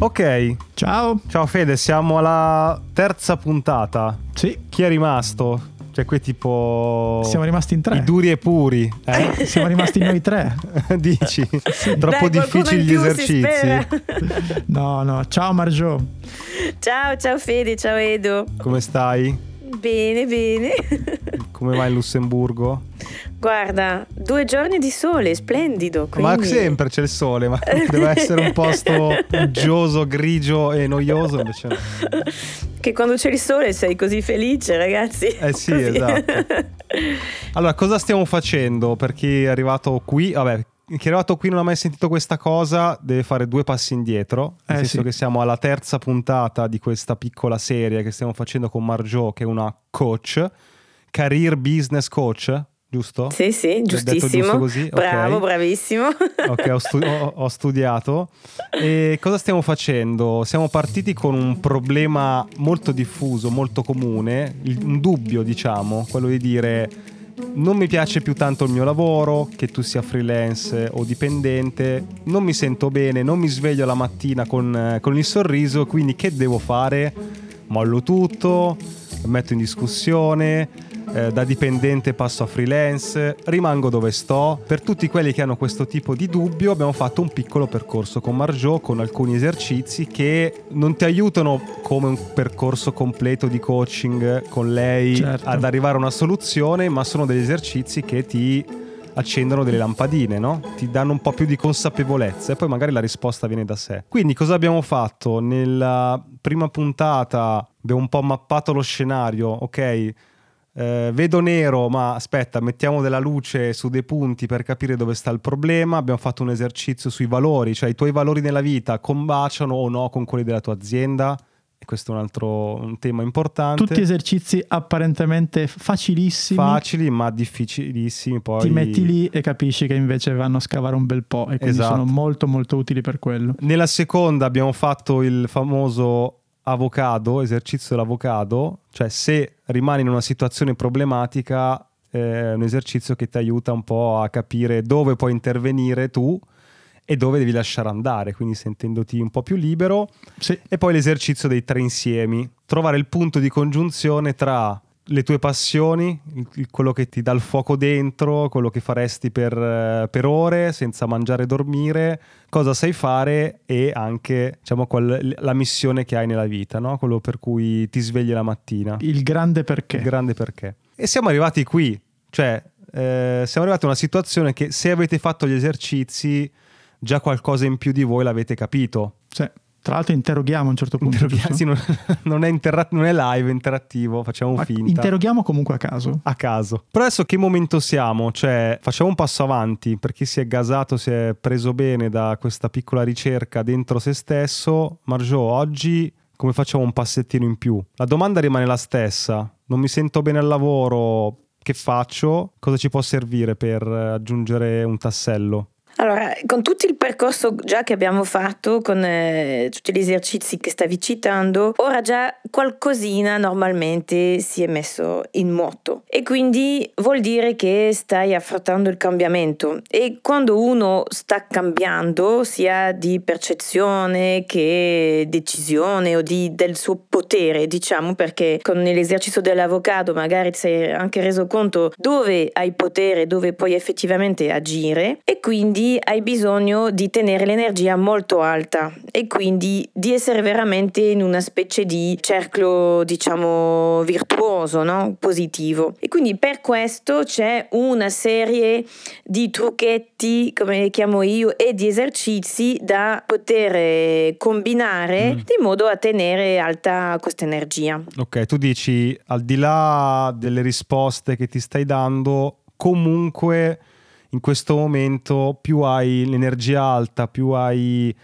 Ok. Ciao. Ciao Fede, siamo alla terza puntata. Sì. Chi è rimasto? Cioè qui tipo... Siamo rimasti in tre. I duri e puri. Siamo rimasti noi tre. Dici? Sì. Troppo difficili gli esercizi. No. Ciao Margaux. Ciao Fede, ciao Edo. Come stai? Bene. Come va in Lussemburgo? Guarda, 2 giorni di sole, splendido, quindi... Ma sempre c'è il sole, ma deve essere un posto uggioso, grigio e noioso invece. Che quando c'è il sole sei così felice, ragazzi. Sì, così. Esatto. Allora, cosa stiamo facendo? Per chi è arrivato qui, non ha mai sentito questa cosa, deve fare 2 passi indietro, nel senso che siamo alla terza puntata di questa piccola serie che stiamo facendo con Margaux, che è una coach, career business coach, giusto? Sì, giustissimo, così? Bravo, okay. Bravissimo. Ok, ho studiato. E cosa stiamo facendo? Siamo partiti con un problema molto diffuso, molto comune, un dubbio, diciamo, quello di dire: non mi piace più tanto il mio lavoro, che tu sia freelance o dipendente, non mi sento bene, non mi sveglio la mattina con il sorriso, quindi che devo fare? Mollo tutto, metto in discussione, da dipendente passo a freelance, rimango dove sto. Per tutti quelli che hanno questo tipo di dubbio abbiamo fatto un piccolo percorso con Margaux, con alcuni esercizi che non ti aiutano come un percorso completo di coaching con lei, certo, ad arrivare a una soluzione, ma sono degli esercizi che ti accendono delle lampadine, no? Ti danno un po' più di consapevolezza e poi magari la risposta viene da sé. Quindi cosa abbiamo fatto? Nella prima puntata abbiamo un po' mappato lo scenario, ok? Vedo nero, ma aspetta, mettiamo della luce su dei punti per capire dove sta il problema. Abbiamo fatto un esercizio sui valori, cioè i tuoi valori nella vita combaciano o no con quelli della tua azienda, e questo è un tema importante. Tutti esercizi apparentemente facili, ma difficilissimi. Poi ti metti lì e capisci che invece vanno a scavare un bel po', e quindi sono molto molto utili per quello. Nella seconda abbiamo fatto il famoso avocado, esercizio dell'avocado, cioè se rimani in una situazione problematica è un esercizio che ti aiuta un po' a capire dove puoi intervenire tu e dove devi lasciare andare, quindi sentendoti un po' più libero. Sì. E poi l'esercizio dei 3 insiemi, trovare il punto di congiunzione tra le tue passioni, quello che ti dà il fuoco dentro, quello che faresti per ore senza mangiare e dormire, cosa sai fare, e anche, diciamo, la missione che hai nella vita, no? Quello per cui ti svegli la mattina. Il grande perché. E siamo arrivati qui, cioè siamo arrivati a una situazione che, se avete fatto gli esercizi, già qualcosa in più di voi l'avete capito. Sì. Tra l'altro interroghiamo a un certo punto. Sì, non è live, è interattivo, facciamo finta. Interroghiamo comunque a caso. Però adesso che momento siamo? Cioè, facciamo un passo avanti, per chi si è gasato, si è preso bene da questa piccola ricerca dentro se stesso. Margaux, oggi come facciamo un passettino in più? La domanda rimane la stessa. Non mi sento bene al lavoro, che faccio? Cosa ci può servire per aggiungere un tassello? Allora, con tutto il percorso già che abbiamo fatto, con tutti gli esercizi che stavi citando, ora già qualcosina normalmente si è messo in moto, e quindi vuol dire che stai affrontando il cambiamento. E quando uno sta cambiando, sia di percezione che decisione o del suo potere, diciamo, perché con l'esercizio dell'avocado magari ti sei anche reso conto dove hai potere, dove puoi effettivamente agire, e quindi hai bisogno di tenere l'energia molto alta e quindi di essere veramente in una specie di cerchio, diciamo, virtuoso, no? Positivo. E quindi per questo c'è una serie di trucchetti, come li chiamo io, e di esercizi da poter combinare in modo a tenere alta questa energia. Ok, tu dici, al di là delle risposte che ti stai dando, comunque in questo momento più hai l'energia alta, più hai,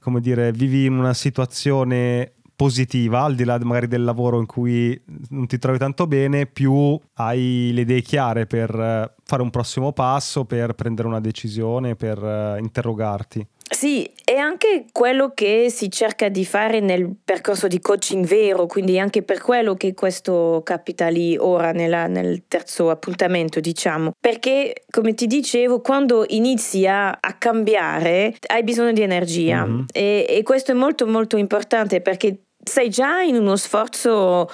come dire, vivi in una situazione positiva, al di là magari del lavoro in cui non ti trovi tanto bene, più hai le idee chiare per fare un prossimo passo, per prendere una decisione, per interrogarti. Sì, è anche quello che si cerca di fare nel percorso di coaching vero, quindi anche per quello che questo capita lì ora nel terzo appuntamento, diciamo, perché come ti dicevo, quando inizi a cambiare hai bisogno di energia, mm-hmm. e questo è molto molto importante, perché sei già in uno sforzo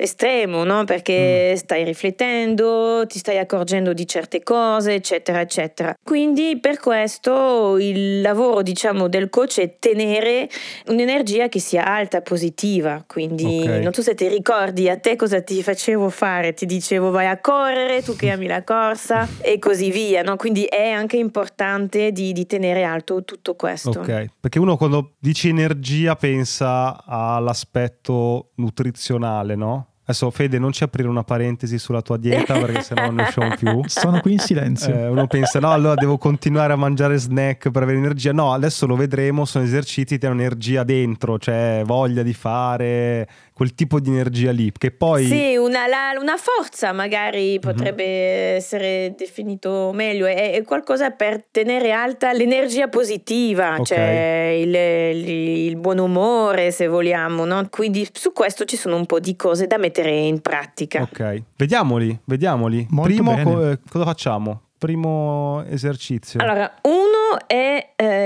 estremo, no? Perché stai riflettendo, ti stai accorgendo di certe cose, eccetera, eccetera. Quindi per questo il lavoro, diciamo, del coach è tenere un'energia che sia alta, positiva. Quindi okay. Non so se ti ricordi, a te cosa ti facevo fare? Ti dicevo vai a correre, tu che ami la corsa e così via, no? Quindi è anche importante di tenere alto tutto questo. Ok, perché uno quando dice energia pensa all'aspetto nutrizionale, no? Adesso Fede, non ci aprire una parentesi sulla tua dieta perché sennò non ne usciamo più. Sono qui in silenzio. Uno pensa no, allora devo continuare a mangiare snack per avere energia. No, adesso lo vedremo, sono eserciti che hanno energia dentro, cioè voglia di fare, quel tipo di energia lì che poi... Sì, una forza magari potrebbe essere definito meglio, è qualcosa per tenere alta l'energia positiva, okay. Cioè il buon umore se vogliamo, no? Quindi su questo ci sono un po' di cose da mettere in pratica. Ok, vediamoli. Molto primo bene. Cosa facciamo? Primo esercizio. Allora, uno è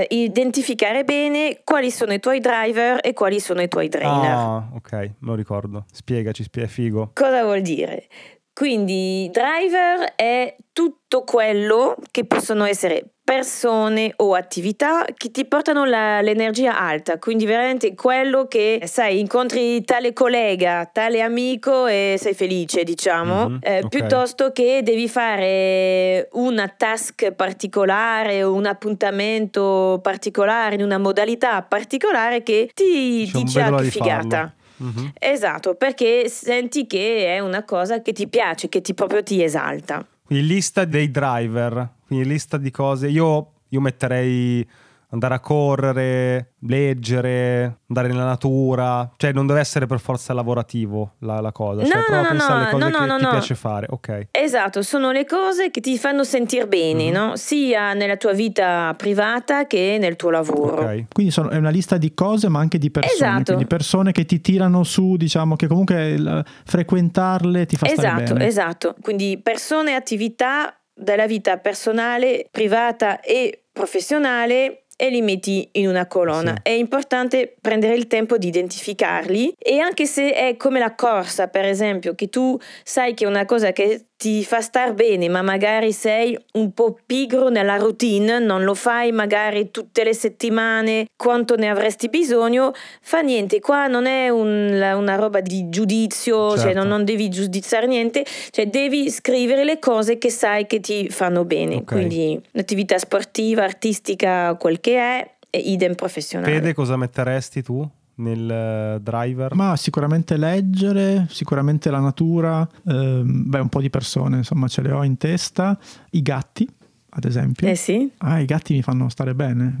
identificare bene quali sono i tuoi driver e quali sono i tuoi trainer. Ah, ok, me lo ricordo. Spiegaci, è figo. Cosa vuol dire? Quindi driver è tutto quello che possono essere persone o attività che ti portano l'energia alta, quindi veramente quello che sai, incontri tale collega, tale amico e sei felice, diciamo, okay. Piuttosto che devi fare una task particolare o un appuntamento particolare in una modalità particolare che ti dice ah, che figata farlo. Mm-hmm. Esatto, perché senti che è una cosa che ti piace, che ti proprio ti esalta. Quindi lista dei driver, quindi lista di cose. Io metterei andare a correre, leggere, andare nella natura, cioè non deve essere per forza lavorativo la cosa, cioè prova a pensare alle cose che ti piace fare, ok. Esatto, sono le cose che ti fanno sentire bene, no? Sia nella tua vita privata che nel tuo lavoro. Okay. Quindi è una lista di cose ma anche di persone, esatto. Quindi persone che ti tirano su, diciamo, che comunque frequentarle ti fa stare bene. Esatto, quindi persone e attività della vita personale, privata e professionale e li metti in una colonna. Sì. È importante prendere il tempo di identificarli, e anche se è come la corsa, per esempio, che tu sai che è una cosa che ti fa star bene, ma magari sei un po' pigro nella routine, non lo fai magari tutte le settimane quanto ne avresti bisogno, fa niente, qua non è una roba di giudizio, certo. Cioè non devi giudiziare niente, cioè devi scrivere le cose che sai che ti fanno bene, okay. Quindi un'attività sportiva, artistica, quel che è, e idem professionale. Fede, cosa metteresti tu nel driver? Ma sicuramente leggere, sicuramente la natura, un po' di persone, insomma, ce le ho in testa. I gatti, ad esempio. Eh sì. Ah, i gatti mi fanno stare bene.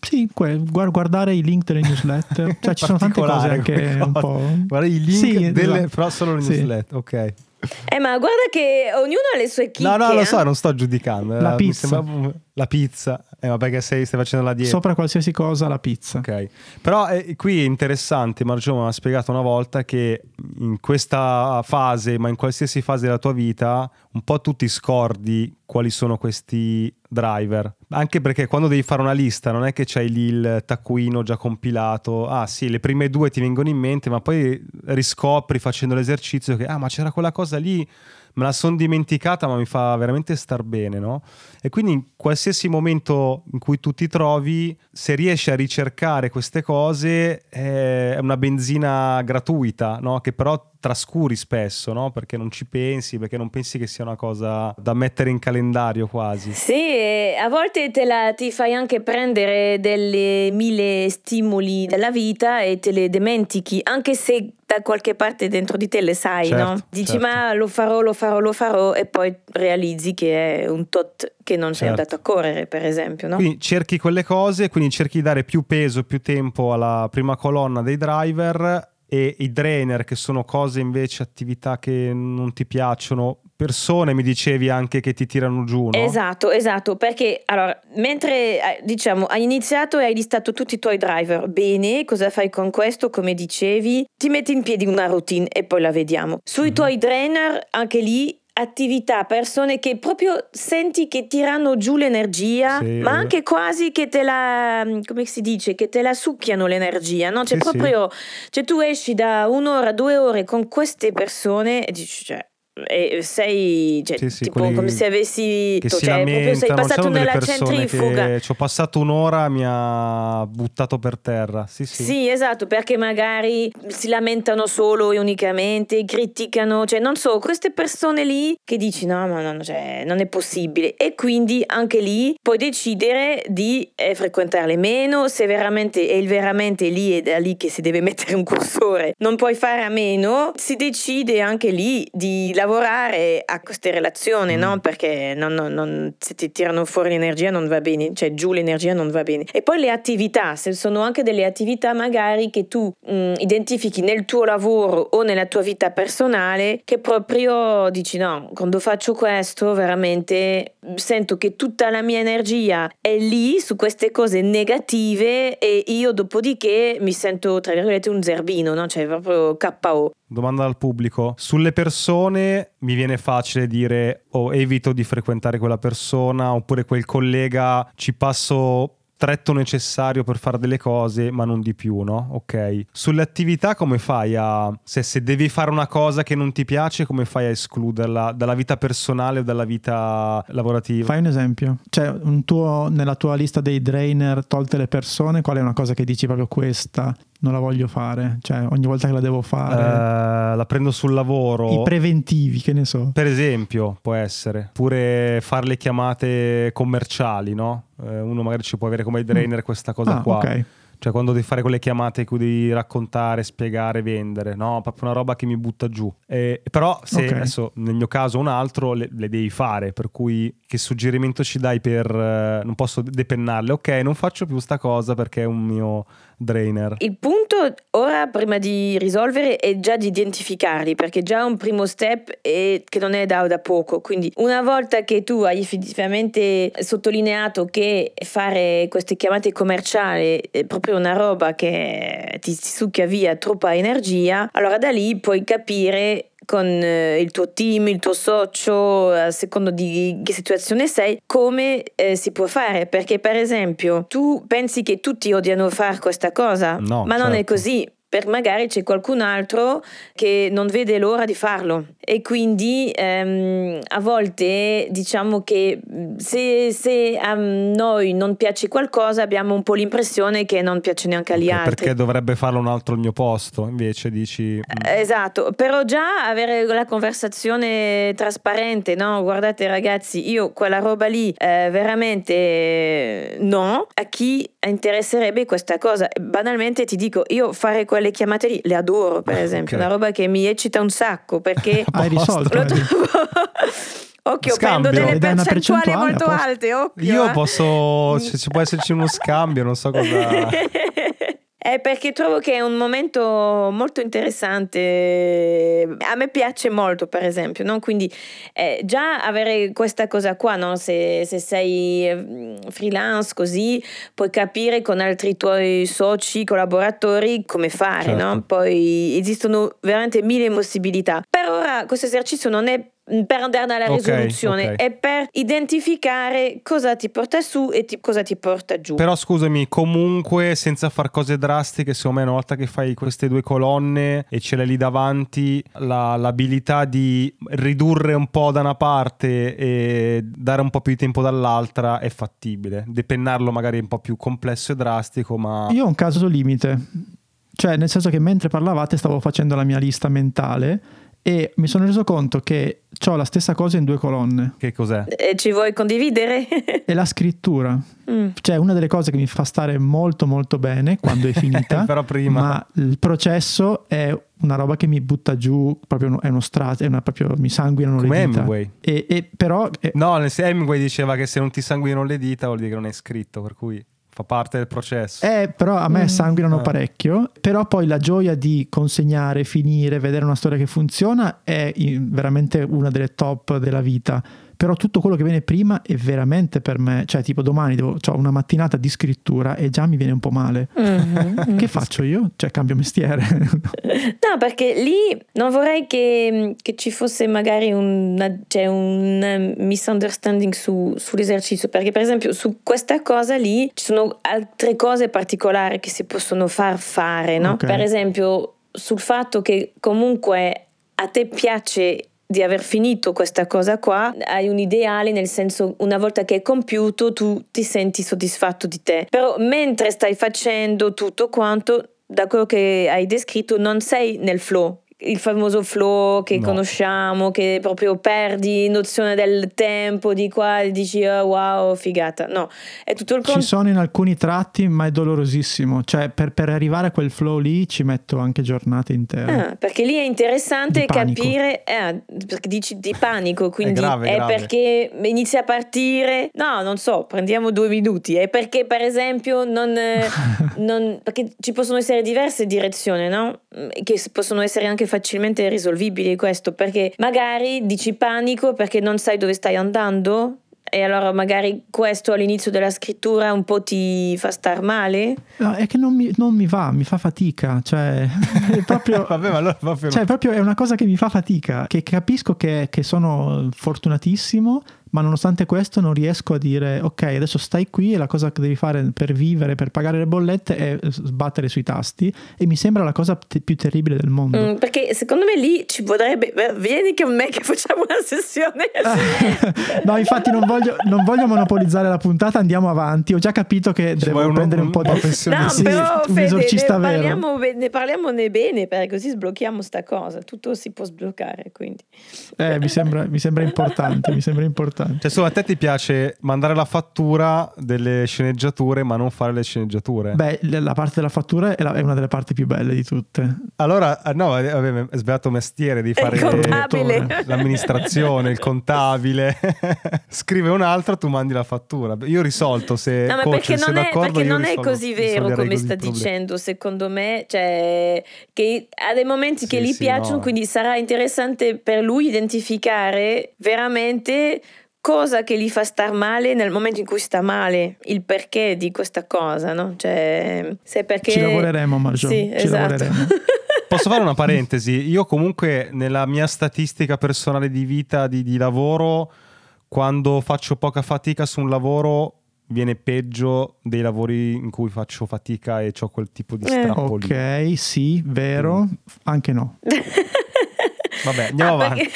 Sì, guardare i link delle newsletter. Cioè ci sono tante cose anche un po'. Guarda i link, sì, delle, esatto. Però solo le newsletter, sì. Ok. Ma guarda che ognuno ha le sue chicche. No, lo so, non sto giudicando. La pizza. La pizza, ma perché stai facendo la dieta. Sopra qualsiasi cosa la pizza. Ok. Però qui è interessante, Margaux mi ha spiegato una volta che in questa fase, ma in qualsiasi fase della tua vita, un po' tu ti scordi quali sono questi driver. Anche perché quando devi fare una lista non è che c'hai lì il taccuino già compilato. Ah sì, le prime due ti vengono in mente, ma poi riscopri facendo l'esercizio che ma c'era quella cosa lì, me la sono dimenticata, ma mi fa veramente star bene, no? E quindi in qualsiasi momento in cui tu ti trovi, se riesci a ricercare queste cose, è una benzina gratuita, no? Che però trascuri spesso, no? Perché non ci pensi, perché non pensi che sia una cosa da mettere in calendario quasi. Sì, a volte ti fai anche prendere delle mille stimoli della vita e te le dimentichi, anche se da qualche parte dentro di te le sai, certo, no? Dici certo. Ma lo farò e poi realizzi che è un tot che non certo. Sei andato a correre, per esempio, no? Quindi cerchi quelle cose, quindi cerchi di dare più peso, più tempo alla prima colonna dei driver, e i trainer, che sono cose invece, attività che non ti piacciono, persone, mi dicevi anche, che ti tirano giù, no? Esatto, perché allora, mentre diciamo hai iniziato e hai listato tutti i tuoi driver, bene, cosa fai con questo? Come dicevi, ti metti in piedi una routine e poi la vediamo. Sui tuoi drainer, anche lì, attività, persone che proprio senti che tirano giù l'energia, sì, ma anche quasi che te la, come si dice, che te la succhiano l'energia, no? C'è sì, proprio, sì. Cioè tu esci da un'ora, 2 ore con queste persone e dici, cioè, e sei, cioè, sì, sì, tipo come se avessi, cioè, proprio sei passato nella centrifuga. Ci ho passato un'ora, mi ha buttato per terra. Sì, sì. Sì, esatto, perché magari si lamentano solo e unicamente, criticano, cioè non so, queste persone lì che dici no, ma non, cioè, non è possibile. E quindi anche lì puoi decidere di frequentarle meno, se veramente è veramente lì, è da lì che si deve mettere un cursore. Non puoi fare a meno, si decide anche lì di lavorare a queste relazioni, no? Perché non, se ti tirano fuori l'energia non va bene, cioè giù l'energia non va bene. E poi le attività, se sono anche delle attività magari che tu identifichi nel tuo lavoro o nella tua vita personale, che proprio dici no, quando faccio questo veramente sento che tutta la mia energia è lì su queste cose negative e io dopodiché mi sento, tra virgolette, un zerbino, no? Cioè proprio KO. Domanda dal pubblico. Sulle persone mi viene facile dire evito di frequentare quella persona, oppure quel collega ci passo tretto necessario per fare delle cose ma non di più, no? Ok. Sulle attività come fai a... Se devi fare una cosa che non ti piace, come fai a escluderla dalla vita personale o dalla vita lavorativa? Fai un esempio. Cioè nella tua lista dei drainer, tolte le persone, qual è una cosa che dici proprio questa non la voglio fare, cioè ogni volta che la devo fare la prendo sul lavoro? I preventivi, che ne so, per esempio, può essere, pure fare le chiamate commerciali, no? Uno magari ci può avere come drainer questa cosa qua, okay. Cioè quando devi fare quelle chiamate in cui devi raccontare, spiegare, vendere, no? Proprio una roba che mi butta giù. Però se adesso nel mio caso un altro le devi fare, per cui che suggerimento ci dai per non posso depennarle? Ok, non faccio più sta cosa perché è un mio drainer. Il punto ora, prima di risolvere, è già di identificarli, perché già un primo step è che non è da poco. Quindi una volta che tu hai effettivamente sottolineato che fare queste chiamate commerciali è proprio una roba che ti succhia via troppa energia, allora da lì puoi capire con il tuo team, il tuo socio, a secondo di che situazione sei, come si può fare. Perché per esempio tu pensi che tutti odiano fare questa cosa, no, ma non è così. Per magari c'è qualcun altro che non vede l'ora di farlo, e quindi a volte diciamo che se a noi non piace qualcosa abbiamo un po' l'impressione che non piace neanche agli altri, perché dovrebbe farlo un altro al mio posto, invece dici esatto. Però già avere la conversazione trasparente, no? Guardate ragazzi, io quella roba lì veramente no, a chi interesserebbe questa cosa? Banalmente ti dico, io fare quelle chiamate lì le adoro, per esempio, una roba che mi eccita un sacco, perché hai risolto occhio, scambio, prendo delle percentuali molto alte, occhio, io posso ci può esserci uno scambio, non so cosa. È perché trovo che è un momento molto interessante, a me piace molto, per esempio, no? Quindi già avere questa cosa qua, no? Se sei freelance così puoi capire con altri tuoi soci, collaboratori, come fare, certo. No? Poi esistono veramente mille possibilità. Per ora questo esercizio non è per andare alla risoluzione, è per identificare cosa ti porta su e cosa ti porta giù. Però scusami, comunque senza far cose drastiche, secondo me una volta che fai queste due colonne e ce l'hai lì davanti, l'abilità di ridurre un po' da una parte e dare un po' più di tempo dall'altra è fattibile. Depennarlo magari è un po' più complesso e drastico, ma... Io ho un caso limite, cioè nel senso che mentre parlavate stavo facendo la mia lista mentale e mi sono reso conto che c'ho la stessa cosa in 2 colonne. Che cos'è? Ci vuoi condividere? È la scrittura. Cioè una delle cose che mi fa stare molto molto bene quando è finita. Però prima. Ma il processo è una roba che mi butta giù, proprio è uno strato, proprio mi sanguinano le dita. Come Hemingway. No, Hemingway diceva che se non ti sanguinano le dita vuol dire che non è scritto, per cui... Fa parte del processo. Però a me sanguinano parecchio. Però poi la gioia di consegnare, finire, vedere una storia che funziona è veramente una delle top della vita. Però tutto quello che viene prima è veramente per me, cioè tipo domani ho una mattinata di scrittura e già mi viene un po' male. Che faccio io? Cioè cambio mestiere. No, perché lì non vorrei che ci fosse magari un misunderstanding sull'esercizio, perché per esempio su questa cosa lì ci sono altre cose particolari che si possono fare, no? Okay. Per esempio sul fatto che comunque a te piace di aver finito questa cosa qua, hai un ideale, nel senso una volta che è compiuto tu ti senti soddisfatto di te, però mentre stai facendo tutto quanto, da quello che hai descritto non sei nel flow, il famoso flow che conosciamo, che proprio perdi nozione del tempo di qua e dici wow figata, no, è tutto il ci sono in alcuni tratti, ma è dolorosissimo, cioè per arrivare a quel flow lì ci metto anche giornate intere, perché lì è interessante capire, perché dici di panico, quindi è grave. Perché inizia a partire, no, non so, prendiamo 2 minuti, è perché per esempio non perché ci possono essere diverse direzioni, no, che possono essere anche facilmente risolvibile questo, perché magari dici panico perché non sai dove stai andando, e allora magari questo all'inizio della scrittura un po' ti fa star male. No, è che non mi va, mi fa fatica, cioè è proprio, vabbè, ma allora, cioè, proprio è una cosa che mi fa fatica, che capisco che sono fortunatissimo, ma nonostante questo non riesco a dire ok, adesso stai qui e la cosa che devi fare per vivere, per pagare le bollette è sbattere sui tasti, e mi sembra la cosa più terribile del mondo, perché secondo me lì ci potrebbe, vieni con me che facciamo una sessione. No, infatti non voglio monopolizzare la puntata, andiamo avanti, ho già capito che devo prendere un po' di professionista, però un esorcista vero, ne parliamone bene, perché così sblocchiamo sta cosa, tutto si può sbloccare, quindi mi sembra importante. Cioè, insomma, a te ti piace mandare la fattura delle sceneggiature, ma non fare le sceneggiature? Beh, la parte della fattura è una delle parti più belle di tutte. Allora, no, è sbagliato mestiere di fare l'amministrazione, il contabile. Scrive un altro, tu mandi la fattura. Io ho risolto, se no, ma coach, perché sei d'accordo, perché non è così vero come sta dicendo, secondo me, cioè che ha dei momenti che gli piacciono, no. Quindi sarà interessante per lui identificare veramente cosa che gli fa star male nel momento in cui sta male, il perché di questa cosa, no? Cioè, se perché ci lavoreremo, Margaux. Sì, esatto. Lavoreremo. Posso fare una parentesi? Io comunque nella mia statistica personale di vita, di lavoro, quando faccio poca fatica su un lavoro viene peggio dei lavori in cui faccio fatica e ho quel tipo di strappoli. Ok, sì, vero, anche no. Vabbè, andiamo avanti.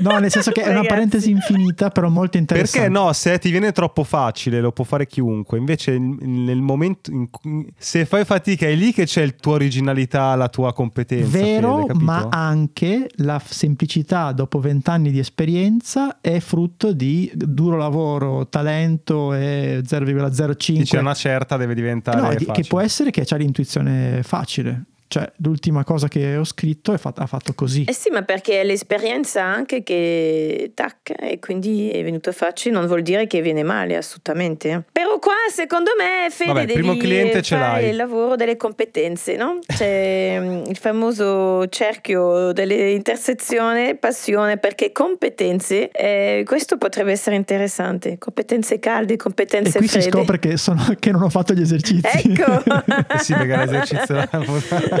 No, nel senso che è una parentesi infinita, però molto interessante. Perché no, se ti viene troppo facile lo può fare chiunque. Invece nel momento in cui, se fai fatica, è lì che c'è la tua originalità, la tua competenza. Vero, Fede, ma anche la semplicità dopo 20 anni di esperienza è frutto di duro lavoro, talento e 0,05. C'è una certa, deve diventare facile. Che può essere che c'ha l'intuizione facile. Cioè, l'ultima cosa che ho scritto ha fatto così. Eh sì, ma perché è l'esperienza anche che tac, e quindi è venuto facile, non vuol dire che viene male, assolutamente. Però qua, secondo me, Fede, vabbè, devi fare il lavoro delle competenze, no? C'è il famoso cerchio dell'intersezione, passione, perché competenze, questo potrebbe essere interessante. Competenze calde, competenze fredde. E qui si scopre che non ho fatto gli esercizi. Ecco! Sì, perché l'esercizio...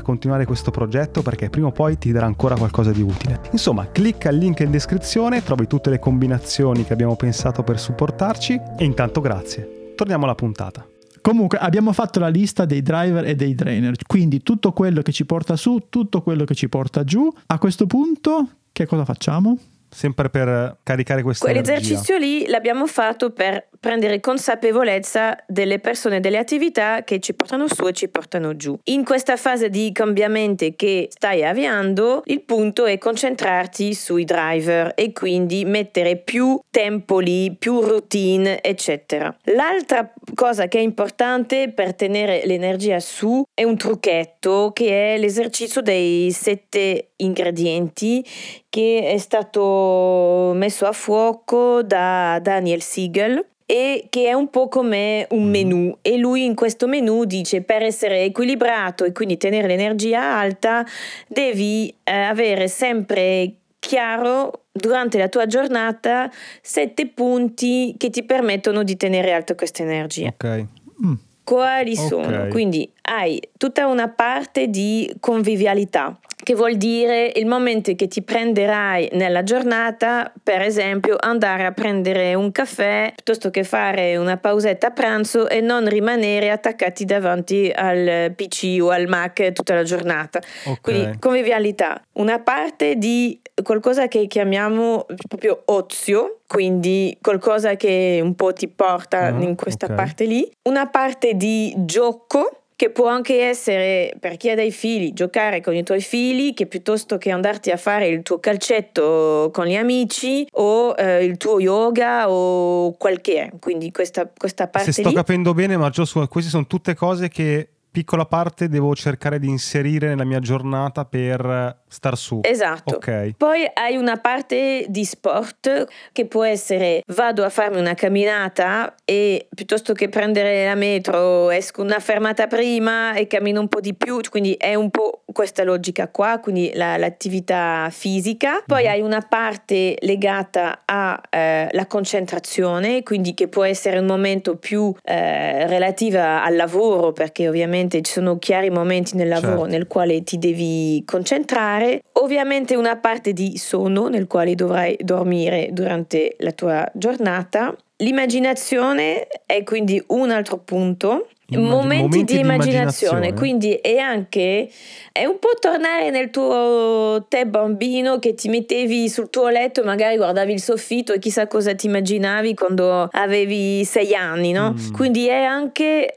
far continuare questo progetto, perché prima o poi ti darà ancora qualcosa di utile. Insomma, clicca al link in descrizione, trovi tutte le combinazioni che abbiamo pensato per supportarci, e intanto grazie. Torniamo alla puntata. Comunque abbiamo fatto la lista dei driver e dei drainer, quindi tutto quello che ci porta su, tutto quello che ci porta giù. A questo punto che cosa facciamo? Sempre per caricare questa energia. Quell'esercizio lì l'abbiamo fatto per prendere consapevolezza delle persone, delle attività che ci portano su e ci portano giù. In questa fase di cambiamenti che stai avviando, il punto è concentrarti sui driver e quindi mettere più tempo lì, più routine, eccetera. L'altra cosa che è importante per tenere l'energia su è un trucchetto, che è l'esercizio dei 7 ingredienti, che è stato messo a fuoco da Daniel Siegel, e che è un po' come un menù, e lui in questo menù dice: per essere equilibrato e quindi tenere l'energia alta devi avere sempre chiaro durante la tua giornata 7 punti che ti permettono di tenere alta questa energia. Ok. Quali sono? Quindi hai tutta una parte di convivialità, che vuol dire il momento che ti prenderai nella giornata, per esempio andare a prendere un caffè piuttosto che fare una pausetta a pranzo e non rimanere attaccati davanti al PC o al Mac tutta la giornata. Okay. Quindi convivialità, una parte di qualcosa che chiamiamo proprio ozio, quindi qualcosa che un po' ti porta in questa parte lì, una parte di gioco, che può anche essere, per chi ha dei figli, giocare con i tuoi figli, che piuttosto che andarti a fare il tuo calcetto con gli amici o il tuo yoga o qualche, quindi questa parte. Se sto capendo bene, Margaux, queste sono tutte cose che piccola parte devo cercare di inserire nella mia giornata per star su. Esatto. Okay. Poi hai una parte di sport, che può essere: vado a farmi una camminata e piuttosto che prendere la metro esco una fermata prima e cammino un po' di più, quindi è un po' questa logica qua, quindi l'attività fisica. Poi hai una parte legata alla concentrazione, quindi che può essere un momento più relativa al lavoro, perché ovviamente ci sono chiari momenti nel lavoro, certo, nel quale ti devi concentrare. Ovviamente una parte di sonno, nel quale dovrai dormire durante la tua giornata. L'immaginazione è quindi un altro punto. Momenti di immaginazione, quindi è un po' tornare nel tuo te bambino, che ti mettevi sul tuo letto e magari guardavi il soffitto e chissà cosa ti immaginavi quando avevi 6 anni, no? Quindi è anche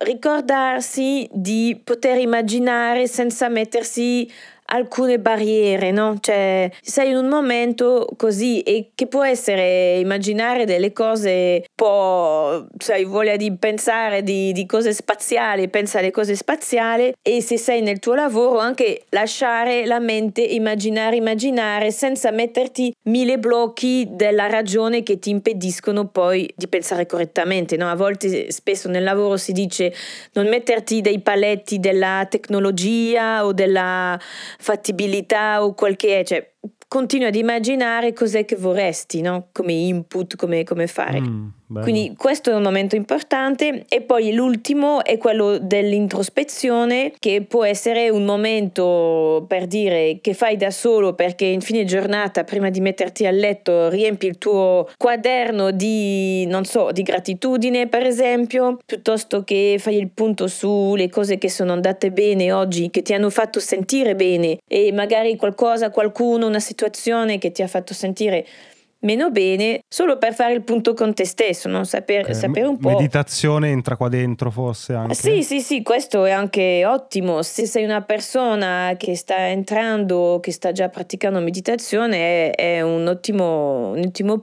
ricordarsi di poter immaginare senza mettersi alcune barriere, no? Cioè, sei in un momento così, e che può essere immaginare delle cose un po', sai, voglia di pensare di cose spaziali, pensa alle cose spaziali, e se sei nel tuo lavoro anche lasciare la mente immaginare senza metterti 1000 blocchi della ragione che ti impediscono poi di pensare correttamente, no? A volte, spesso nel lavoro si dice: non metterti dei paletti della tecnologia o della fattibilità o qualche, cioè continua ad immaginare cos'è che vorresti, no? Come input, come fare. Quindi questo è un momento importante. E poi l'ultimo è quello dell'introspezione, che può essere un momento, per dire, che fai da solo, perché in fine giornata, prima di metterti a letto, riempi il tuo quaderno di, non so, di gratitudine, per esempio, piuttosto che fai il punto sulle cose che sono andate bene oggi, che ti hanno fatto sentire bene, e magari qualcosa, qualcuno, una situazione che ti ha fatto sentire meno bene, solo per fare il punto con te stesso, no? Sapere un po'. Meditazione entra qua dentro, forse, anche. Sì, questo è anche ottimo. Se sei una persona che sta entrando, che sta già praticando meditazione, è un ottimo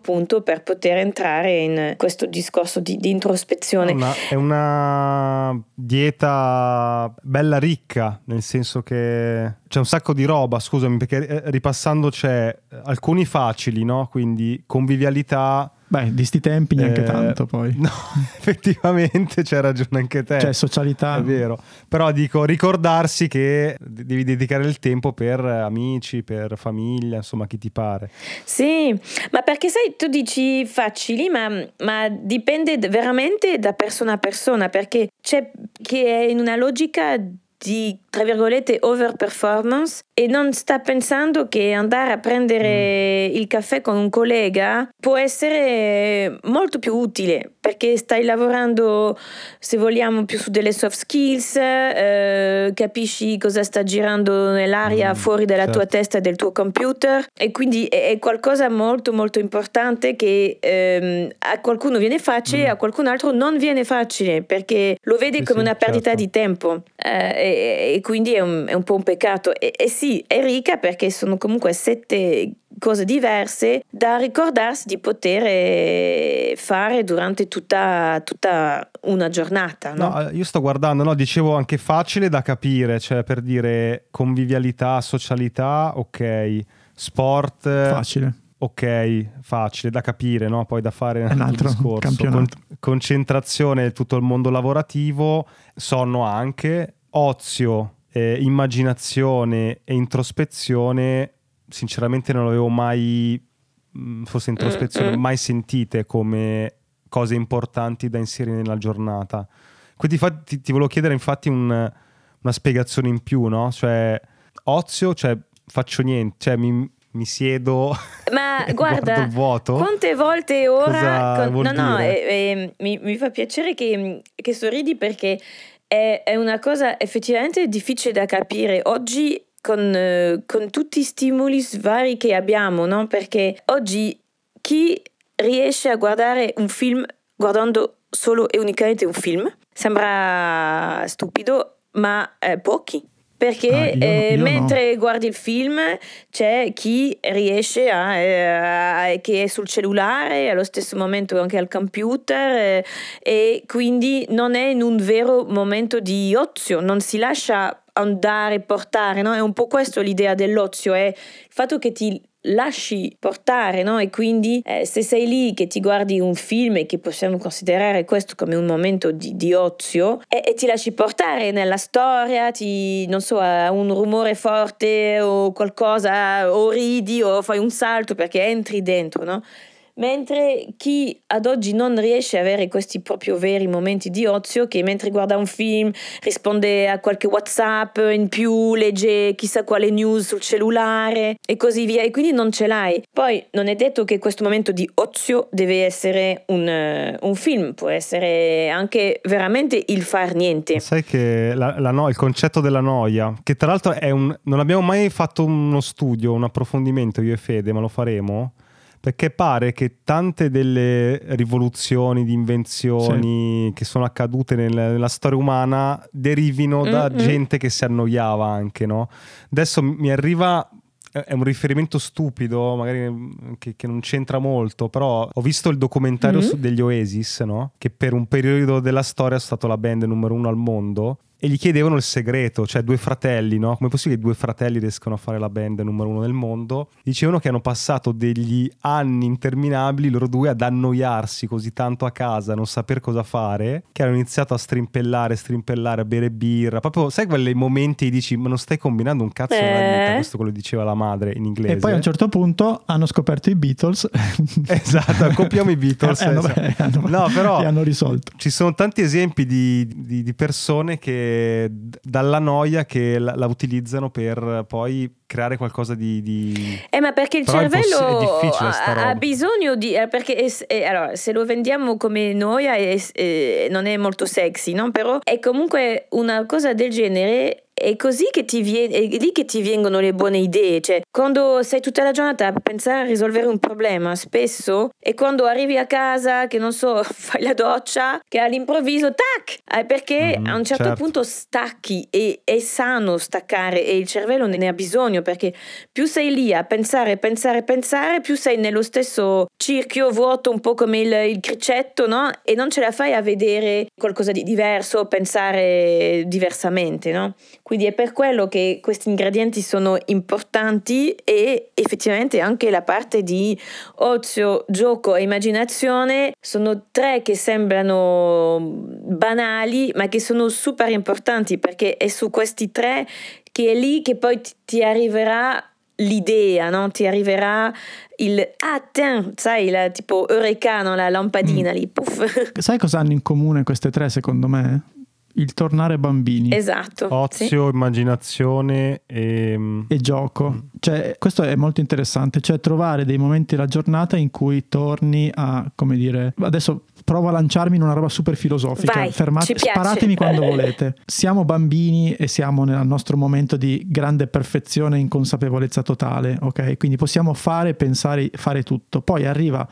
punto per poter entrare in questo discorso di introspezione. È una dieta bella ricca, nel senso che c'è un sacco di roba, scusami, perché ripassando c'è alcuni facili, no? Quindi convivialità. Beh, di sti tempi neanche tanto, poi. No, effettivamente c'hai ragione anche te. Cioè, socialità. È vero. Però dico, ricordarsi che devi dedicare il tempo per amici, per famiglia, insomma, chi ti pare. Sì, ma perché sai, tu dici facili, ma dipende veramente da persona a persona, perché c'è chi è in una logica di, tra virgolette, overperformance, e non sta pensando che andare a prendere il caffè con un collega può essere molto più utile, perché stai lavorando, se vogliamo, più su delle soft skills, capisci cosa sta girando nell'aria fuori dalla tua testa e del tuo computer, e quindi è qualcosa molto molto importante che a qualcuno viene facile, a qualcun altro non viene facile, perché lo vede come una perdita di tempo, e quindi è un po' un peccato, e sì, è ricca perché sono comunque 7 cose diverse da ricordarsi di poter fare durante tutta una giornata, no? No, io sto guardando, no, dicevo anche facile da capire, cioè per dire convivialità, socialità, ok, sport facile, ok, facile da capire, no? Poi da fare un altro discorso, campionato. Concentrazione, tutto il mondo lavorativo, sonno anche, ozio, immaginazione e introspezione. Sinceramente non l'avevo mai, forse introspezione, mai sentite come cose importanti da inserire nella giornata. Quindi ti volevo chiedere infatti una spiegazione in più, no? Cioè ozio, cioè faccio niente, cioè mi siedo, ma guarda, vuoto. Quante volte ora mi fa piacere che sorridi, perché è una cosa effettivamente difficile da capire oggi con tutti i stimoli vari che abbiamo, no? Perché oggi chi riesce a guardare un film guardando solo e unicamente un film sembra stupido, ma pochi. Perché io mentre guardi il film c'è chi riesce che è sul cellulare, allo stesso momento anche al computer, e quindi non è in un vero momento di ozio, non si lascia andare, portare, no? È un po' questo l'idea dell'ozio, è il fatto che ti lasci portare, no? E quindi se sei lì che ti guardi un film, e che possiamo considerare questo come un momento di ozio, e ti lasci portare nella storia, non so, a un rumore forte o qualcosa, o ridi o fai un salto perché entri dentro, no? Mentre chi ad oggi non riesce a avere questi proprio veri momenti di ozio, che mentre guarda un film risponde a qualche WhatsApp in più, legge chissà quale news sul cellulare e così via, e quindi non ce l'hai. Poi non è detto che questo momento di ozio deve essere un film, può essere anche veramente il far niente. Sai che il concetto della noia, che tra l'altro non abbiamo mai fatto uno studio, un approfondimento io e Fede, ma lo faremo? Perché pare che tante delle rivoluzioni, di invenzioni che sono accadute nella storia umana derivino da gente che si annoiava anche, no? Adesso mi arriva, è un riferimento stupido, magari che non c'entra molto, però ho visto il documentario degli Oasis, no? Che per un periodo della storia è stata la band numero 1 al mondo, e gli chiedevano il segreto, cioè 2 fratelli, no? Come è possibile che 2 fratelli riescano a fare la band numero 1 del mondo? Dicevano che hanno passato degli anni interminabili loro 2 ad annoiarsi così tanto a casa, non saper cosa fare, che hanno iniziato a strimpellare, a bere birra, proprio, sai, quei momenti dici, ma non stai combinando un cazzo nella vita, questo quello diceva la madre in inglese. E poi a un certo punto hanno scoperto i Beatles. Esatto, copiamo i Beatles. No, però hanno risolto. Ci sono tanti esempi di persone che dalla noia che la utilizzano per poi creare qualcosa di... ma perché il cervello ha bisogno di... Perché allora, se lo vendiamo come noia non è molto sexy, no? Però è comunque una cosa del genere, è così che è lì che ti vengono le buone idee, cioè quando sei tutta la giornata a pensare a risolvere un problema, spesso è quando arrivi a casa che, non so, fai la doccia, che all'improvviso tac, perché a un certo punto stacchi, e è sano staccare, e il cervello ne ha bisogno, perché più sei lì a pensare, più sei nello stesso cerchio vuoto, un po' come il cricetto, no? E non ce la fai a vedere qualcosa di diverso, pensare diversamente, no? Quindi è per quello che questi ingredienti sono importanti, e effettivamente anche la parte di ozio, gioco e immaginazione sono 3 che sembrano banali, ma che sono super importanti, perché è su questi 3 che è lì che poi ti arriverà l'idea, no? Ti arriverà sai, la tipo eureka, no? La lampadina lì, puff. Sai cosa hanno in comune queste 3 secondo me? il tornare bambini. Esatto. Ozio, sì. Immaginazione e gioco. Cioè, questo è molto interessante, cioè trovare dei momenti della giornata in cui torni a, come dire, adesso provo a lanciarmi in una roba super filosofica. Vai, fermate, sparatemi quando volete. Siamo bambini e siamo nel nostro momento di grande perfezione e inconsapevolezza totale, ok? Quindi possiamo fare, pensare, fare tutto. Poi arriva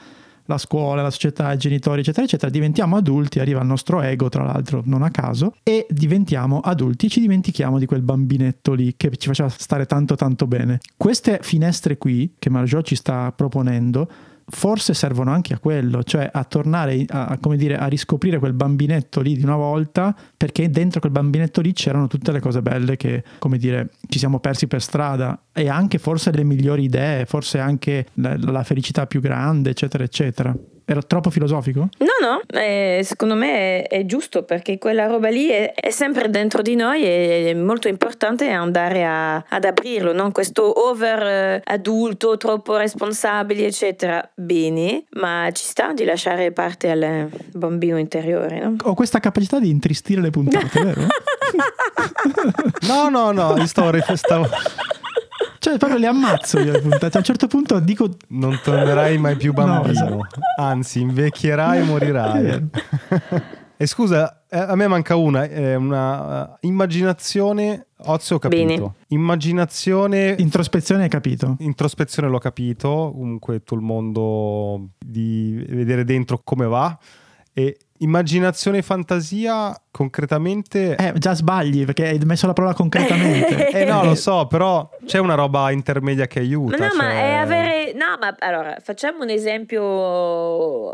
la scuola, la società, i genitori, eccetera, eccetera, diventiamo adulti, arriva il nostro ego, tra l'altro, non a caso, e diventiamo adulti, ci dimentichiamo di quel bambinetto lì che ci faceva stare tanto tanto bene. Queste finestre qui, che Margaux ci sta proponendo, forse servono anche a quello, cioè a tornare a, come dire, a riscoprire quel bambinetto lì di una volta, perché dentro quel bambinetto lì c'erano tutte le cose belle che, come dire, ci siamo persi per strada, e anche forse le migliori idee, forse anche la felicità più grande, eccetera eccetera. Era troppo filosofico? No, secondo me è giusto, perché quella roba lì è sempre dentro di noi, e è molto importante andare ad aprirlo, non questo over adulto, troppo responsabili, eccetera. Bene, ma ci sta di lasciare parte al bambino interiore, no? Ho questa capacità di intristire le puntate, vero? No, stavo... Cioè, proprio le ammazzo io le puntate. A un certo punto dico: non tornerai mai più bambino, no. Anzi, invecchierai e morirai. E scusa, a me manca una immaginazione. Ozio ho capito. Bene. Immaginazione. Introspezione hai capito. Introspezione l'ho capito. Comunque tutto il mondo di vedere dentro come va. E immaginazione e fantasia concretamente già sbagli, perché hai messo la parola concretamente. No, lo so, però c'è una roba intermedia che aiuta. Ma è avere... No, ma allora facciamo un esempio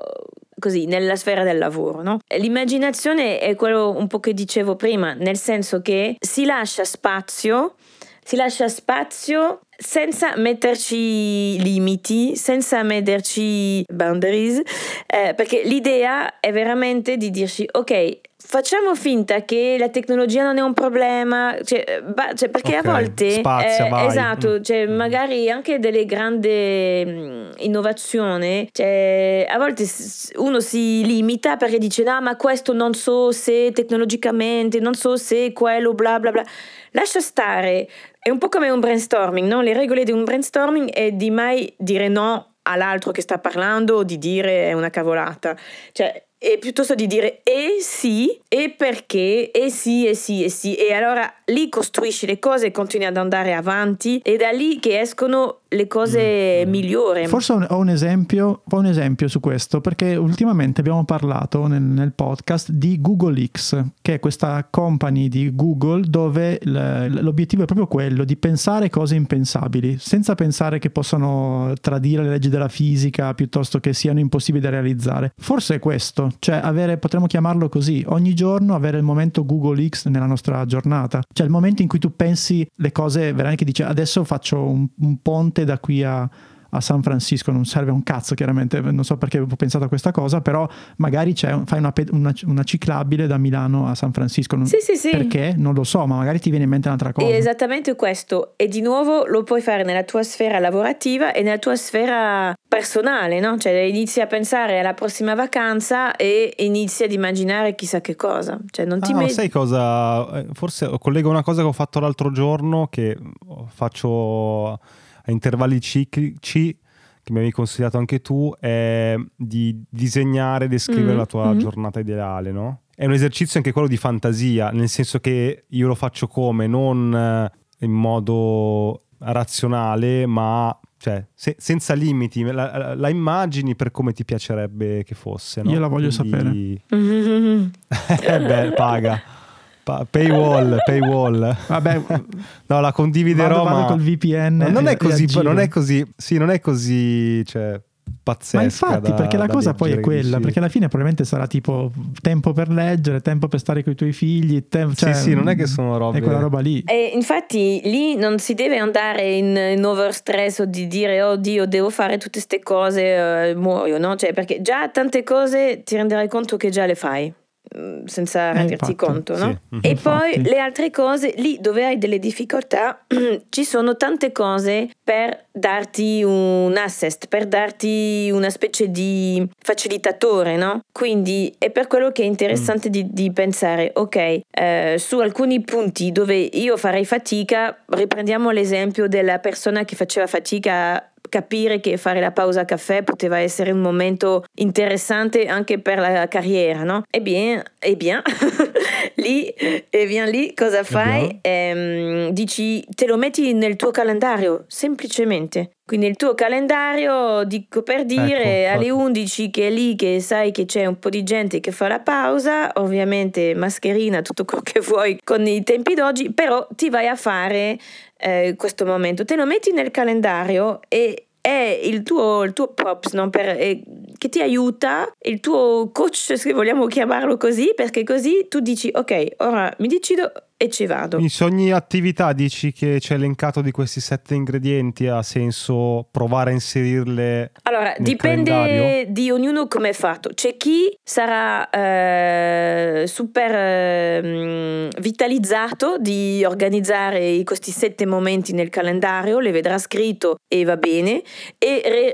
così nella sfera del lavoro, no? L'immaginazione è quello un po' che dicevo prima, nel senso che si lascia spazio senza metterci limiti, senza metterci boundaries, perché l'idea è veramente di dirci: ok, facciamo finta che la tecnologia non è un problema, cioè perché okay, a volte spazia, esatto, cioè magari anche delle grandi innovazioni, cioè a volte uno si limita perché dice: no, ma questo non so se tecnologicamente, non so se quello, bla bla bla. Lascia stare. È un po' come un brainstorming, no? Le regole di un brainstorming è di mai dire no all'altro che sta parlando, o di dire è una cavolata, cioè è piuttosto di dire e sì, e perché, e sì, e sì, e sì, e allora lì costruisci le cose e continui ad andare avanti, e da lì che escono le cose migliori. Forse ho un esempio su questo, perché ultimamente abbiamo parlato nel podcast di Google X, che è questa company di Google dove l'obiettivo è proprio quello di pensare cose impensabili, senza pensare che possano tradire le leggi della fisica, piuttosto che siano impossibili da realizzare. Forse è questo, cioè potremmo chiamarlo così, ogni giorno avere il momento Google X nella nostra giornata, cioè il momento in cui tu pensi le cose veramente, che dici adesso faccio un ponte da qui a San Francisco. Non serve un cazzo, chiaramente, non so perché avevo pensato a questa cosa, però magari fai una ciclabile da Milano a San Francisco, sì. Perché? Non lo so, ma magari ti viene in mente un'altra cosa. È esattamente questo, e di nuovo lo puoi fare nella tua sfera lavorativa e nella tua sfera personale, no? Cioè inizi a pensare alla prossima vacanza e inizi ad immaginare chissà che cosa, cioè non ti sai cosa, forse collego una cosa che ho fatto l'altro giorno, che faccio a intervalli ciclici, che mi avevi consigliato anche tu, è di disegnare, descrivere la tua giornata ideale, no? È un esercizio anche quello di fantasia, nel senso che io lo faccio come, non in modo razionale, ma cioè senza limiti, la immagini per come ti piacerebbe che fosse, no? Io la voglio sapere. Paga. Paywall. Vabbè, no, la condividerò, ma col VPN. Ma non è così. Sì, non è così, cioè pazzesca. Ma infatti, perché la cosa poi è quella, perché alla fine probabilmente sarà tipo tempo per leggere, tempo per stare con i tuoi figli, sì, non è che sono robe, è quella roba lì. E infatti lì non si deve andare in overstress o di dire oddio, devo fare tutte ste cose, muoio, no? Cioè, perché già tante cose ti renderai conto che già le fai. senza renderti conto, no? Sì. E poi le altre cose, lì dove hai delle difficoltà ci sono tante cose per darti un assist, per darti una specie di facilitatore, no? Quindi è per quello che è interessante di pensare, ok, su alcuni punti dove io farei fatica, riprendiamo l'esempio della persona che faceva fatica a capire che fare la pausa caffè poteva essere un momento interessante anche per la carriera, no? E bien, lì cosa fai? Dici, te lo metti nel tuo calendario, semplicemente. Quindi il tuo calendario, dico per dire, alle 11 che è lì, che sai che c'è un po' di gente che fa la pausa, ovviamente mascherina, tutto quello che vuoi con i tempi d'oggi, però ti vai a fare questo momento, te lo metti nel calendario e è il tuo props, no? Che ti aiuta, il tuo coach, se vogliamo chiamarlo così, perché così tu dici ok, ora mi decido e ci vado. In ogni attività dici che c'è elencato di questi 7 ingredienti, ha senso provare a inserirle? Allora, dipende calendario? Di ognuno come è fatto. C'è chi sarà super vitalizzato di organizzare questi 7 momenti nel calendario, le vedrà scritto e va bene e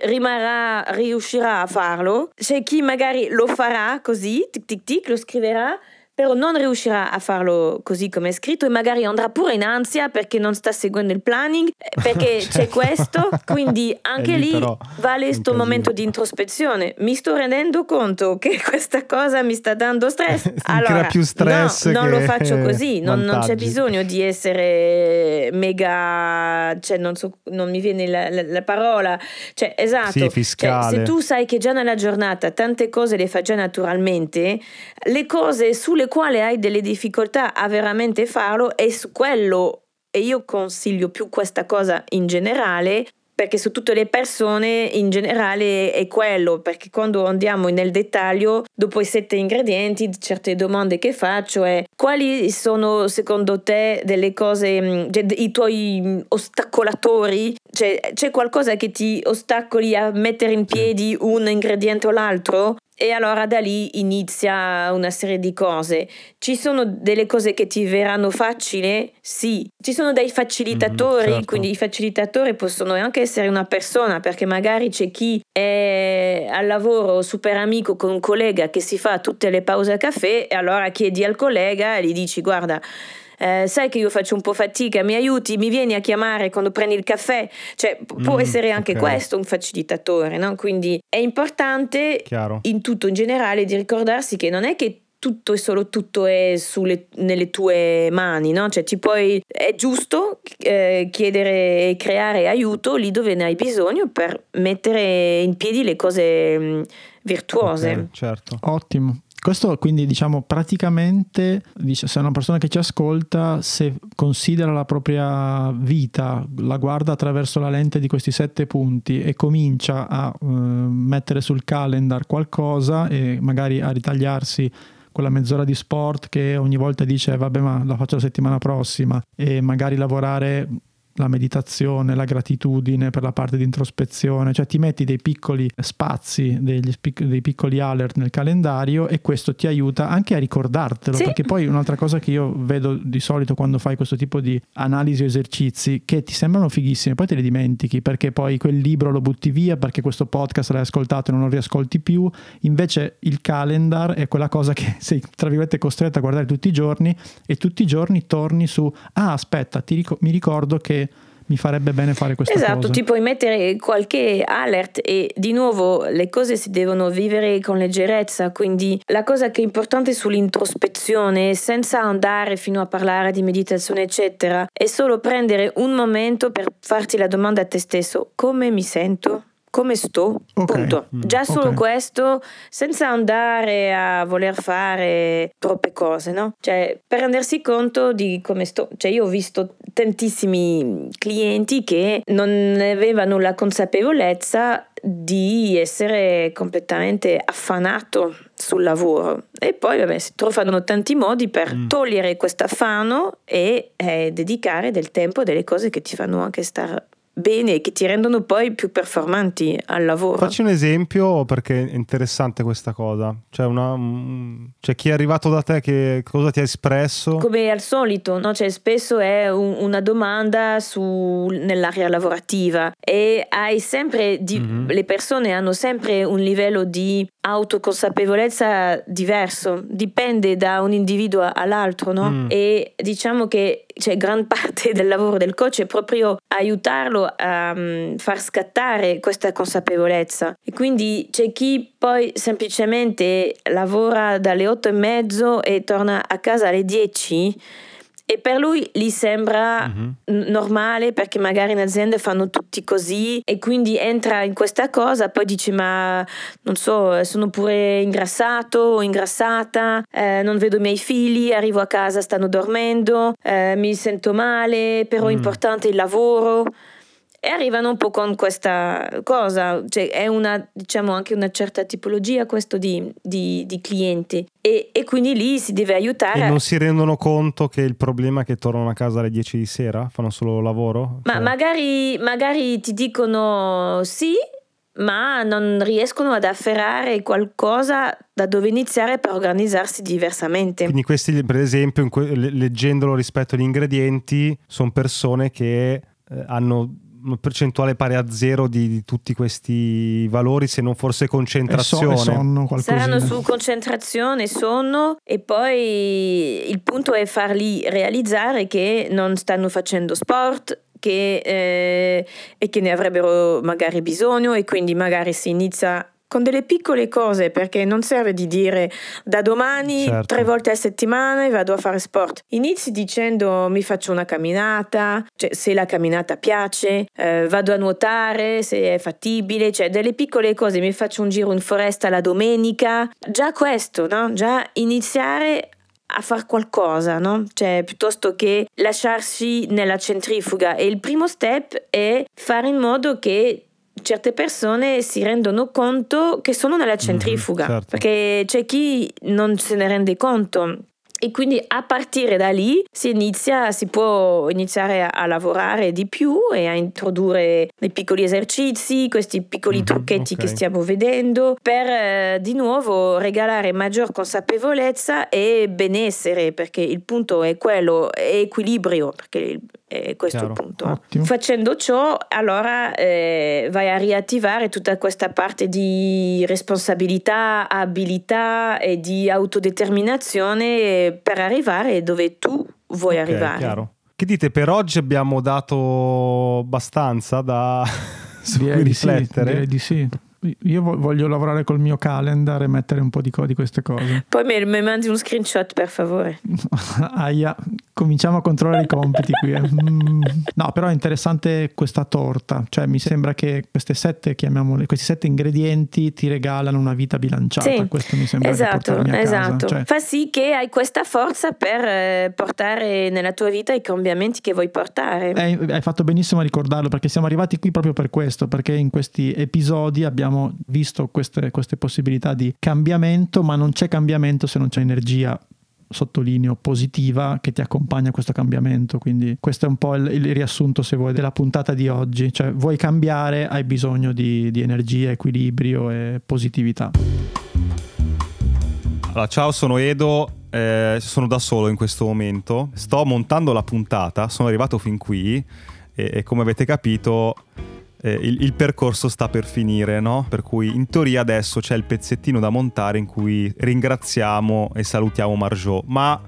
riuscirà a farlo. C'è chi magari lo farà così, tic tic tic, lo scriverà, però non riuscirà a farlo così come è scritto e magari andrà pure in ansia perché non sta seguendo il planning, perché certo. C'è questo, quindi anche lì vale sto momento di introspezione. Mi sto rendendo conto che questa cosa mi sta dando stress, allora più stress no, non lo faccio così, non c'è bisogno di essere mega, cioè non so, non mi viene la parola, cioè esatto, sì, cioè, se tu sai che già nella giornata tante cose le fai già naturalmente, le cose sulle quale hai delle difficoltà a veramente farlo e su quello, e io consiglio più questa cosa in generale perché su tutte le persone in generale è quello, perché quando andiamo nel dettaglio dopo i 7 ingredienti certe domande che faccio è quali sono secondo te delle cose, cioè, i tuoi ostacolatori, cioè, c'è qualcosa che ti ostacoli a mettere in piedi un ingrediente o l'altro? E allora da lì inizia una serie di cose. Ci sono delle cose che ti verranno facile? Sì. Ci sono dei facilitatori, certo. Quindi i facilitatori possono anche essere una persona, perché magari c'è chi è al lavoro super amico con un collega che si fa tutte le pause a caffè e allora chiedi al collega e gli dici guarda, sai che io faccio un po' fatica, mi aiuti, mi vieni a chiamare quando prendi il caffè, cioè può essere anche questo un facilitatore, no? Quindi è importante in tutto in generale di ricordarsi che non è che tutto e solo tutto è nelle tue mani, no? Cioè è giusto chiedere e creare aiuto lì dove ne hai bisogno per mettere in piedi le cose virtuose. Okay, certo. Ottimo. Questo quindi diciamo praticamente, se una persona che ci ascolta, se considera la propria vita, la guarda attraverso la lente di questi 7 punti e comincia a mettere sul calendar qualcosa e magari a ritagliarsi quella mezz'ora di sport che ogni volta dice vabbè ma la faccio la settimana prossima, e magari lavorare la meditazione, la gratitudine per la parte di introspezione, cioè ti metti dei piccoli spazi, dei piccoli alert nel calendario e questo ti aiuta anche a ricordartelo, sì. Perché poi un'altra cosa che io vedo di solito quando fai questo tipo di analisi o esercizi che ti sembrano fighissimi, poi te li dimentichi perché poi quel libro lo butti via, perché questo podcast l'hai ascoltato e non lo riascolti più, invece il calendar è quella cosa che sei tra virgolette costretto a guardare tutti i giorni e tutti i giorni torni su aspetta, mi ricordo che mi farebbe bene fare questa cosa. Esatto, ti puoi mettere qualche alert e di nuovo le cose si devono vivere con leggerezza, quindi la cosa che è importante sull'introspezione, senza andare fino a parlare di meditazione eccetera, è solo prendere un momento per farti la domanda a te stesso: come mi sento? Come sto? Okay. Punto. Già solo questo, senza andare a voler fare troppe cose, no? Cioè, per rendersi conto di come sto. Cioè, io ho visto tantissimi clienti che non avevano la consapevolezza di essere completamente affanato sul lavoro e poi si trovano tanti modi per togliere questo affanno e dedicare del tempo a delle cose che ti fanno anche star bene e che ti rendono poi più performanti al lavoro. Facci un esempio perché è interessante questa cosa. Cioè chi è arrivato da te, che cosa ti ha espresso? Come al solito, no? Cioè, spesso è una domanda nell'area lavorativa e hai sempre le persone hanno sempre un livello di autoconsapevolezza diverso, dipende da un individuo all'altro, no? E diciamo che gran parte del lavoro del coach è proprio aiutarlo a far scattare questa consapevolezza. E quindi c'è chi poi semplicemente lavora dalle 8:30 e torna a casa alle 10. E per lui gli sembra normale, perché magari in azienda fanno tutti così, e quindi entra in questa cosa, poi dice ma non so, sono pure ingrassato o ingrassata, non vedo i miei figli, arrivo a casa stanno dormendo, mi sento male, però è importante il lavoro. E arrivano un po' con questa cosa, cioè è una, diciamo, anche una certa tipologia questo di clienti, e quindi lì si deve aiutare. E non si rendono conto che il problema è che tornano a casa alle 10 di sera, fanno solo lavoro? Ma cioè... magari ti dicono sì, ma non riescono ad afferrare qualcosa da dove iniziare per organizzarsi diversamente. Quindi questi, per esempio, leggendolo rispetto agli ingredienti, sono persone che hanno una percentuale pari a zero di tutti questi valori, se non forse concentrazione, sonno, saranno su concentrazione, sonno, e poi il punto è farli realizzare che non stanno facendo sport, e che ne avrebbero magari bisogno, e quindi magari si inizia con delle piccole cose, perché non serve di dire da domani 3 volte a settimana e vado a fare sport. Inizi dicendo mi faccio una camminata, cioè se la camminata piace, vado a nuotare se è fattibile, cioè delle piccole cose, mi faccio un giro in foresta la domenica. Già questo, no? Già iniziare a far qualcosa, no? Cioè piuttosto che lasciarsi nella centrifuga. E il primo step è fare in modo che certe persone si rendono conto che sono nella centrifuga, perché c'è chi non se ne rende conto, e quindi a partire da lì si può iniziare a lavorare di più e a introdurre dei piccoli esercizi, questi piccoli trucchetti che stiamo vedendo, per di nuovo regalare maggior consapevolezza e benessere, perché il punto è quello, è equilibrio, perché questo è il punto. Ottimo. Facendo ciò, allora vai a riattivare tutta questa parte di responsabilità, abilità e di autodeterminazione per arrivare dove tu vuoi arrivare. Chiaro. Che dite, per oggi abbiamo dato abbastanza da su cui riflettere? Direi di sì. Io voglio lavorare col mio calendar e mettere un po' di queste cose. Poi mi mandi uno screenshot, per favore. Aia, cominciamo a controllare i compiti qui. No, però è interessante questa torta. Cioè mi sembra che questi sette ingredienti ti regalano una vita bilanciata. Sì, questo mi sembra esatto. Cioè, fa sì che hai questa forza per portare nella tua vita i cambiamenti che vuoi portare. Hai fatto benissimo a ricordarlo, perché siamo arrivati qui proprio per questo, perché in questi episodi abbiamo visto queste possibilità di cambiamento, ma non c'è cambiamento se non c'è energia, sottolineo, positiva, che ti accompagna a questo cambiamento. Quindi questo è un po' il riassunto, se vuoi, della puntata di oggi. Cioè vuoi cambiare, hai bisogno di energia, equilibrio e positività. Allora, ciao, sono Edo. Sono da solo in questo momento, sto montando la puntata, sono arrivato fin qui e come avete capito il percorso sta per finire, no? Per cui in teoria adesso c'è il pezzettino da montare in cui ringraziamo e salutiamo Margaux, ma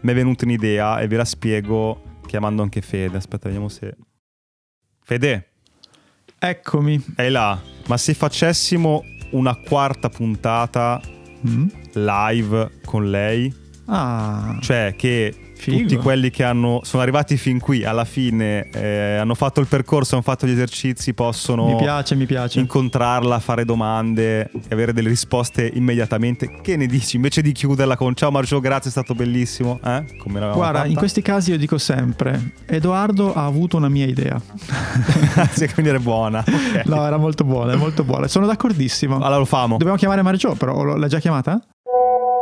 mi è venuta un'idea e ve la spiego chiamando anche Fede. Aspetta, vediamo se... Fede, eccomi. È là. Ma se facessimo una quarta puntata live con lei? Cioè che... Figo. Tutti quelli che sono arrivati fin qui, alla fine hanno fatto il percorso, hanno fatto gli esercizi, possono mi piace. Incontrarla, fare domande e avere delle risposte immediatamente. Che ne dici? Invece di chiuderla con ciao Margaux, grazie, è stato bellissimo, come l'avevamo fatta? In questi casi io dico sempre Edoardo ha avuto una mia idea. Quindi era buona. Okay. No, era molto buona. Sono d'accordissimo. Allora lo famo. Dobbiamo chiamare Margaux, però l'hai già chiamata?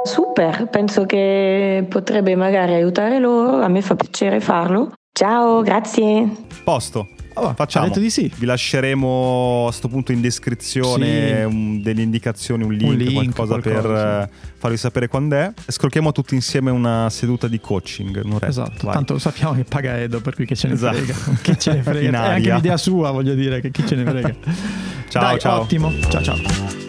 Super, penso che potrebbe magari aiutare loro, a me fa piacere farlo. Ciao, grazie. Posto. Allora, facciamo. Ha detto di sì. Vi lasceremo a sto punto in descrizione delle indicazioni, un link qualcosa. Per farvi sapere quando è. Scrocchiamo tutti insieme una seduta di coaching, un'oretta. Esatto, vai. Tanto lo sappiamo che paga Edo, per cui che ce ne frega. Che ce ne frega. È anche l'idea sua, voglio dire, che chi ce ne frega. Ciao. Dai, ciao. Ottimo. Ciao ciao.